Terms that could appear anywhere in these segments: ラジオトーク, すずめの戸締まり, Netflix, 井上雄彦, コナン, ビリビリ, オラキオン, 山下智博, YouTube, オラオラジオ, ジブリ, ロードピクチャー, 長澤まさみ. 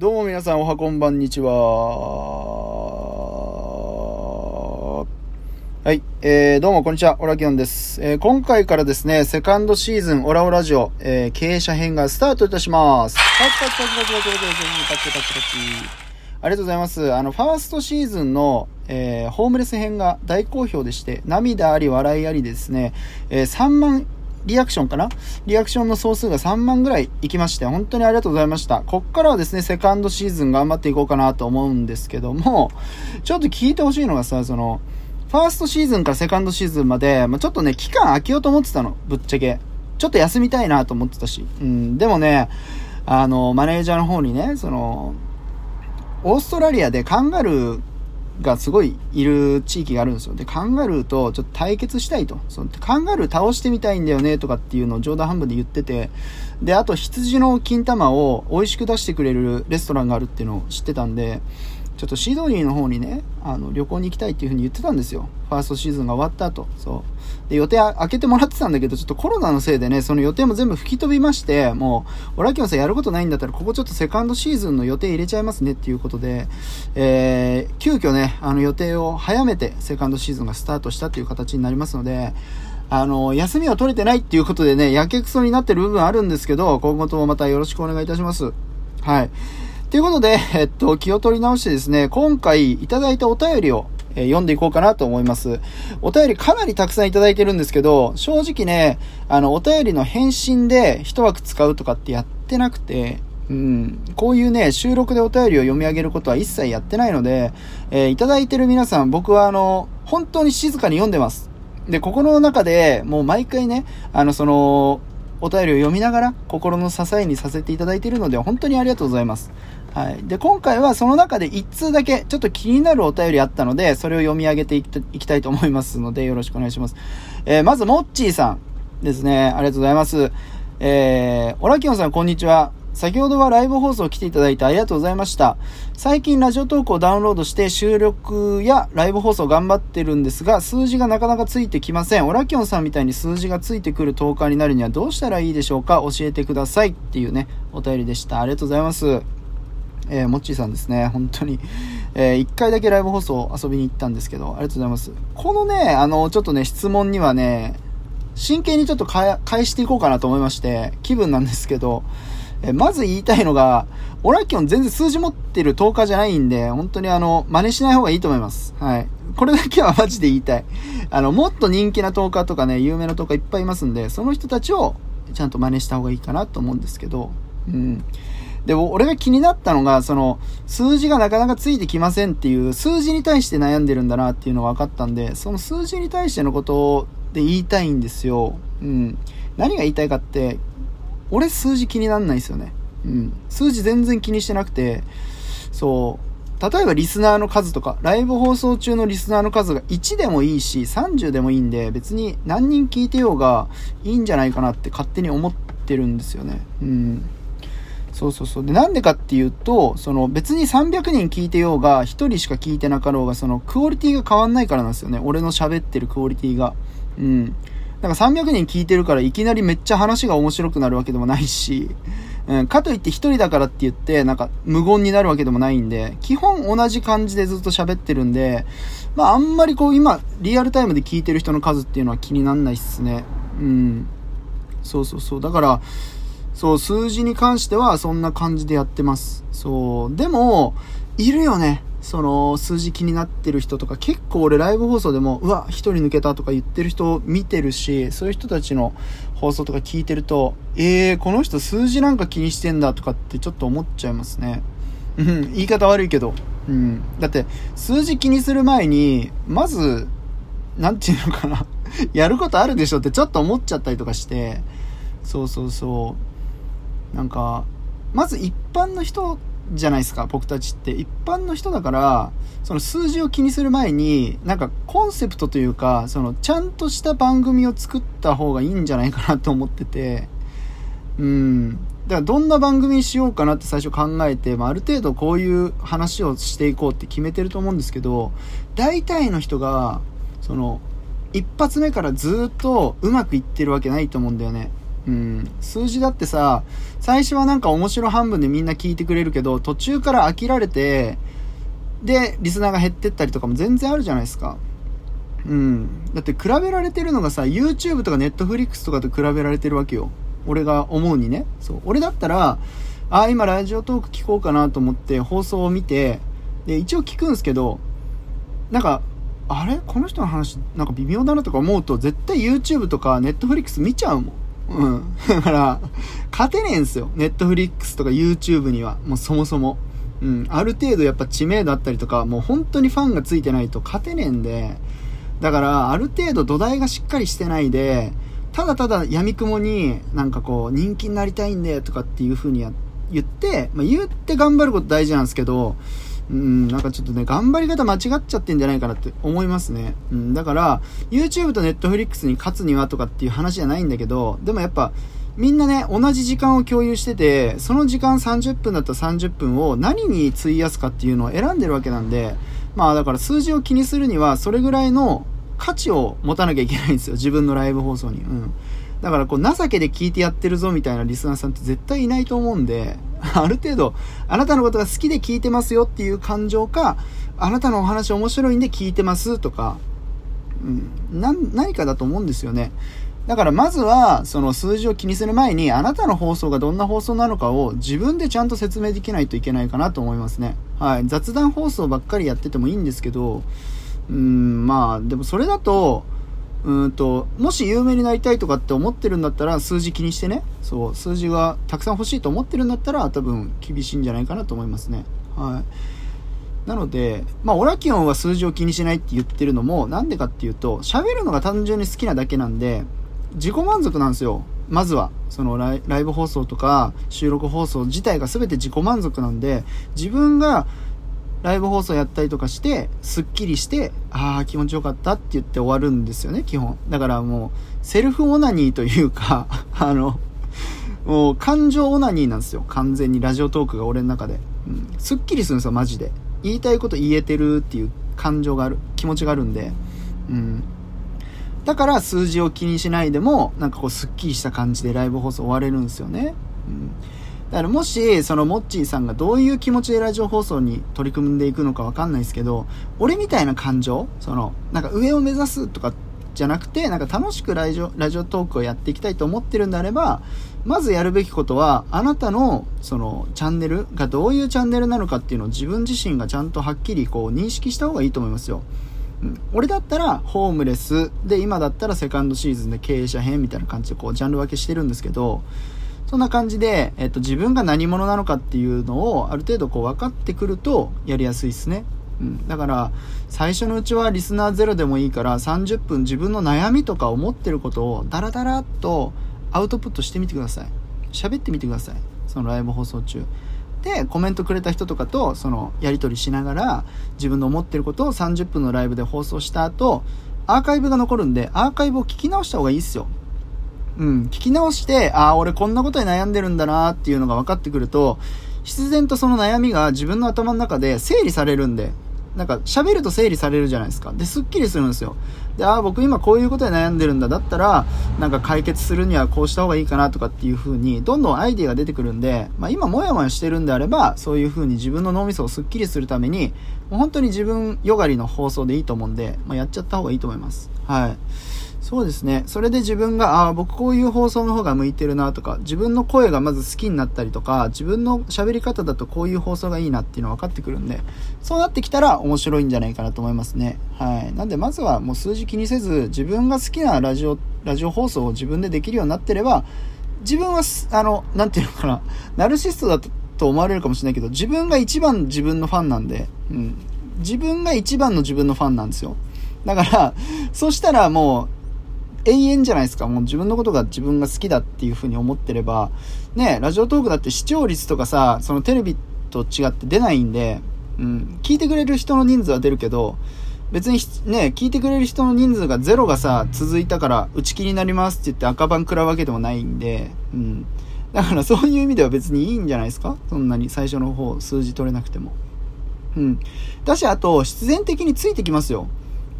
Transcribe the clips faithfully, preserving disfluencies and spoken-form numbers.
どうも皆さん、おはこんばんにちは。はい、えー、どうもこんにちは、オラキオンです、えー、今回からですね、セカンドシーズンオラオラジオ、えー、経営者編がスタートいたします。パチパチパチパチパチパチパチパチパチパチ。ありがとうございます。あの、ファーストシーズンの、えー、ホームレス編が大好評でして、涙あり笑いありですね、えー、さんまんリアクションかなリアクションの総数がさんまんぐらいいきまして、本当にありがとうございました。こっからはですね、セカンドシーズン頑張っていこうかなと思うんですけども、ちょっと聞いてほしいのがさ、そのファーストシーズンからセカンドシーズンまで、まあ、ちょっとね期間空けようと思ってたの。ぶっちゃけちょっと休みたいなと思ってたし、うん、でもね、あのマネージャーの方にね、そのオーストラリアでカンガルーがすごいいる地域があるんですよ。で、カンガルーとちょっと対決したいと、そのカンガルー倒してみたいんだよねとかっていうのを冗談半分で言ってて、で、あと羊の金玉を美味しく出してくれるレストランがあるっていうのを知ってたんで、ちょっとシドニーの方にね、あの旅行に行きたいっていう風に言ってたんですよ。ファーストシーズンが終わった後、そうで予定開けてもらってたんだけど、ちょっとコロナのせいでね、その予定も全部吹き飛びまして、もうオラキオンさんやることないんだったらここちょっとセカンドシーズンの予定入れちゃいますねっていうことで、えー、急遽ね、あの予定を早めてセカンドシーズンがスタートしたっていう形になりますので、あの休みを取れてないっていうことでね、やけくそになってる部分あるんですけど、今後ともまたよろしくお願いいたします。はいということで、えっと、気を取り直してですね、今回いただいたお便りを、えー、読んでいこうかなと思います。お便りかなりたくさんいただいてるんですけど、正直ね、あの、お便りの返信で一枠使うとかってやってなくて、うん、こういうね、収録でお便りを読み上げることは一切やってないので、えー、いただいてる皆さん、僕はあの、本当に静かに読んでます。で、心の中でもう毎回ね、あの、その、お便りを読みながら心の支えにさせていただいているので、本当にありがとうございます。はい。で、今回はその中で一通だけちょっと気になるお便りあったので、それを読み上げていきたいと思いますので、よろしくお願いします。えー、まず、モッチーさんですね。ありがとうございます。えー、オラキオンさん、こんにちは。先ほどはライブ放送来ていただいてありがとうございました。最近ラジオトークをダウンロードして収録やライブ放送頑張ってるんですが、数字がなかなかついてきません。オラキオンさんみたいに数字がついてくるトーカーになるにはどうしたらいいでしょうか？教えてくださいっていうね、お便りでした。ありがとうございます。えー、もっちーさんですね。本当に。えー、いっかいだけライブ放送遊びに行ったんですけど、ありがとうございます。このね、あの、ちょっとね、質問にはね、真剣にちょっと返していこうかなと思いまして、気分なんですけど、えまず言いたいのが、オラキオン全然数字持ってるとおかじゃないんで、本当にあの、真似しない方がいいと思います。はい。これだけはマジで言いたい。あの、もっと人気なとおかとかね、有名なとおかいっぱいいますんで、その人たちをちゃんと真似した方がいいかなと思うんですけど、うん。で、俺が気になったのが、その、数字がなかなかついてきませんっていう、数字に対して悩んでるんだなっていうのが分かったんで、その数字に対してのことで言いたいんですよ。うん。何が言いたいかって、俺数字気になんないですよね。うん。数字全然気にしてなくて、そう。例えばリスナーの数とか、ライブ放送中のリスナーの数がいちでもいいし、さんじゅうでもいいんで、別に何人聞いてようがいいんじゃないかなって勝手に思ってるんですよね。うん。そうそうそう。で、なんでかっていうと、その別にさんびゃくにん聞いてようが、ひとりしか聞いてなかろうが、そのクオリティが変わんないからなんですよね。俺の喋ってるクオリティが。うん。なんかさんびゃくにん聞いてるからいきなりめっちゃ話が面白くなるわけでもないし、うん、かといって一人だからって言ってなんか無言になるわけでもないんで、基本同じ感じでずっと喋ってるんで、まああんまりこう今リアルタイムで聞いてる人の数っていうのは気になんないっすね。うん。そうそうそう。だから、そう、数字に関してはそんな感じでやってます。そう。でも、いるよね。その数字気になってる人とか、結構俺ライブ放送でもうわ一人抜けたとか言ってる人を見てるし、そういう人たちの放送とか聞いてると、えーこの人数字なんか気にしてんだとかってちょっと思っちゃいますね。うん、言い方悪いけど、うん、だって数字気にする前にまずなんていうのかなやることあるでしょってちょっと思っちゃったりとかして、そうそうそう、なんかまず一般の人じゃないですか、僕たちって一般の人だから、その数字を気にする前になんかコンセプトというか、そのちゃんとした番組を作った方がいいんじゃないかなと思ってて、うん、だからどんな番組にしようかなって最初考えて、まあ、ある程度こういう話をしていこうって決めてると思うんですけど、大体の人がその一発目からずっとうまくいってるわけないと思うんだよね。うん、数字だってさ、最初はなんか面白半分でみんな聞いてくれるけど、途中から飽きられて、でリスナーが減ってったりとかも全然あるじゃないですか。うん、だって比べられてるのがさ、 YouTube とか Netflix とかと比べられてるわけよ、俺が思うにね。そう、俺だったら、あ、今ラジオトーク聞こうかなと思って放送を見て、で一応聞くんですけど、なんかあれ、この人の話なんか微妙だなとか思うと、絶対 YouTube とか Netflix 見ちゃうもん。うん、だから勝てねえんすよ、 Netflix とか YouTube には。もうそもそも、うん、ある程度やっぱ知名度あったりとか、もう本当にファンがついてないと勝てねえんで、だからある程度土台がしっかりしてないで、ただただ闇雲になんかこう人気になりたいんでとかっていう風にや言って、まあ、言って頑張ること大事なんですけど、うん、なんかちょっとね、頑張り方間違っちゃってんじゃないかなって思いますね。うん、だから、YouTube と Netflix に勝つにはとかっていう話じゃないんだけど、でもやっぱ、みんなね、同じ時間を共有してて、その時間さんじゅっぷんだったらさんじゅっぷんを何に費やすかっていうのを選んでるわけなんで、まあだから数字を気にするには、それぐらいの価値を持たなきゃいけないんですよ、自分のライブ放送に。うん。だからこう情けで聞いてやってるぞみたいなリスナーさんって絶対いないと思うんで、ある程度あなたのことが好きで聞いてますよっていう感情か、あなたのお話面白いんで聞いてますとか、うん、な何かだと思うんですよね。だからまずはその数字を気にする前に、あなたの放送がどんな放送なのかを自分でちゃんと説明できないといけないかなと思いますね。はい、雑談放送ばっかりやっててもいいんですけど、うーん、まあでもそれだと。うんと、もし有名になりたいとかって思ってるんだったら、数字気にしてね、そう、数字がたくさん欲しいと思ってるんだったら、多分厳しいんじゃないかなと思いますね。はい。なので、まあオラキオンは数字を気にしないって言ってるのも、なんでかっていうと、喋るのが単純に好きなだけなんで、自己満足なんですよ。まずはそのライ、ライブ放送とか収録放送自体が全て自己満足なんで、自分がライブ放送やったりとかしてスッキリして、ああ気持ちよかったって言って終わるんですよね、基本。だからもうセルフオナニーというかあのもう感情オナニーなんですよ、完全にラジオトークが俺の中で、うん、スッキリするんですよマジで。言いたいこと言えてるっていう感情がある、気持ちがあるんで、うん、だから数字を気にしないでもなんかこうスッキリした感じでライブ放送終われるんですよね、うん。だからもしそのモッチーさんがどういう気持ちでラジオ放送に取り組んでいくのかわかんないですけど、俺みたいな感情、そのなんか上を目指すとかじゃなくて、なんか楽しくラジオ、ラジオトークをやっていきたいと思ってるんであれば、まずやるべきことは、あなたのそのチャンネルがどういうチャンネルなのかっていうのを自分自身がちゃんとはっきりこう認識した方がいいと思いますよ。俺だったらホームレスで、今だったらセカンドシーズンで経営者編みたいな感じでこうジャンル分けしてるんですけど、そんな感じで、えっと、自分が何者なのかっていうのをある程度こう分かってくるとやりやすいですね、うん、だから最初のうちはリスナーゼロでもいいからさんじゅっぷん自分の悩みとか思ってることをダラダラっとアウトプットしてみてください。喋ってみてください、そのライブ放送中で。コメントくれた人とかとそのやり取りしながら、自分の思ってることをさんじゅっぷんのライブで放送した後、アーカイブが残るんでアーカイブを聞き直した方がいいっすよ。うん、聞き直して、ああ、俺こんなことに悩んでるんだなーっていうのが分かってくると、必然とその悩みが自分の頭の中で整理されるんで、なんか喋ると整理されるじゃないですか。で、スッキリするんですよ。で、ああ、僕今こういうことで悩んでるんだ。だったら、なんか解決するにはこうした方がいいかなとかっていう風に、どんどんアイディアが出てくるんで、まあ今もやもやしてるんであれば、そういう風に自分の脳みそをスッキリするために、もう本当に自分よがりの放送でいいと思うんで、まあやっちゃった方がいいと思います。はい。そうですね。それで自分が、ああ、僕こういう放送の方が向いてるなとか、自分の声がまず好きになったりとか、自分の喋り方だとこういう放送がいいなっていうのが分かってくるんで、そうなってきたら面白いんじゃないかなと思いますね。はい。なんでまずはもう数字気にせず、自分が好きなラジオ、ラジオ放送を自分でできるようになってれば、自分は、あの、なんていうのかな、ナルシストだと思われるかもしれないけど、自分が一番自分のファンなんで、うん。自分が一番の自分のファンなんですよ。だから、そしたらもう、永遠じゃないですか。もう自分のことが自分が好きだっていう風に思ってればね、ラジオトークだって視聴率とかさ、そのテレビと違って出ないんで、うん、聞いてくれる人の人数は出るけど、別にね、聞いてくれる人の人数がゼロがさ続いたから打ち切りになりますって言って赤番食らうわけでもないんで、うん、だからそういう意味では別にいいんじゃないですか。そんなに最初の方数字取れなくても、うん、だしあと必然的についてきますよ。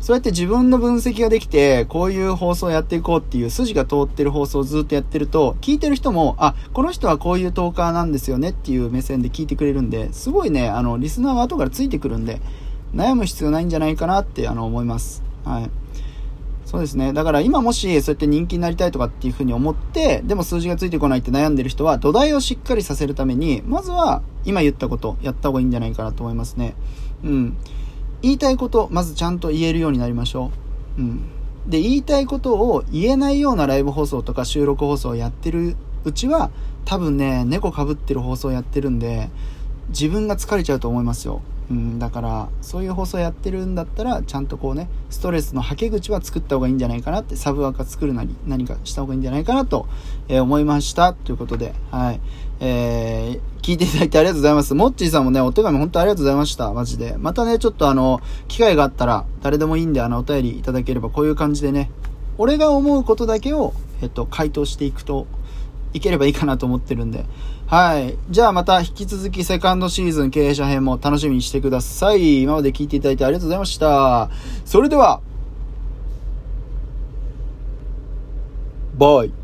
そうやって自分の分析ができて、こういう放送をやっていこうっていう筋が通ってる放送をずっとやってると、聞いてる人も、あ、この人はこういうトーカーなんですよねっていう目線で聞いてくれるんで、すごいね、あの、リスナーが後からついてくるんで、悩む必要ないんじゃないかなって、あの、思います。はい。そうですね。だから今もし、そうやって人気になりたいとかっていうふうに思って、でも数字がついてこないって悩んでる人は、土台をしっかりさせるために、まずは、今言ったこと、やった方がいいんじゃないかなと思いますね。うん。言いたいこと、まずちゃんと言えるようになりましょう。うん。で、言いたいことを言えないようなライブ放送とか収録放送をやってるうちは、多分ね、猫被ってる放送やってるんで、自分が疲れちゃうと思いますよ。うん。だから、そういう放送やってるんだったら、ちゃんとこうね、ストレスの吐け口は作った方がいいんじゃないかなって、サブアカ作るなり、何かした方がいいんじゃないかなと、えー、思いました。ということで、はい。えー、聞いていただいてありがとうございます。モッチーさんもね、お手紙本当ありがとうございました。マジで。またね、ちょっとあの、機会があったら、誰でもいいんで、あの、お便りいただければ、こういう感じでね、俺が思うことだけを、えっと、回答していくと、いければいいかなと思ってるんで。はい。じゃあまた引き続きセカンドシーズン経営者編も楽しみにしてください。今まで聞いていただいてありがとうございました。それでは、バイ。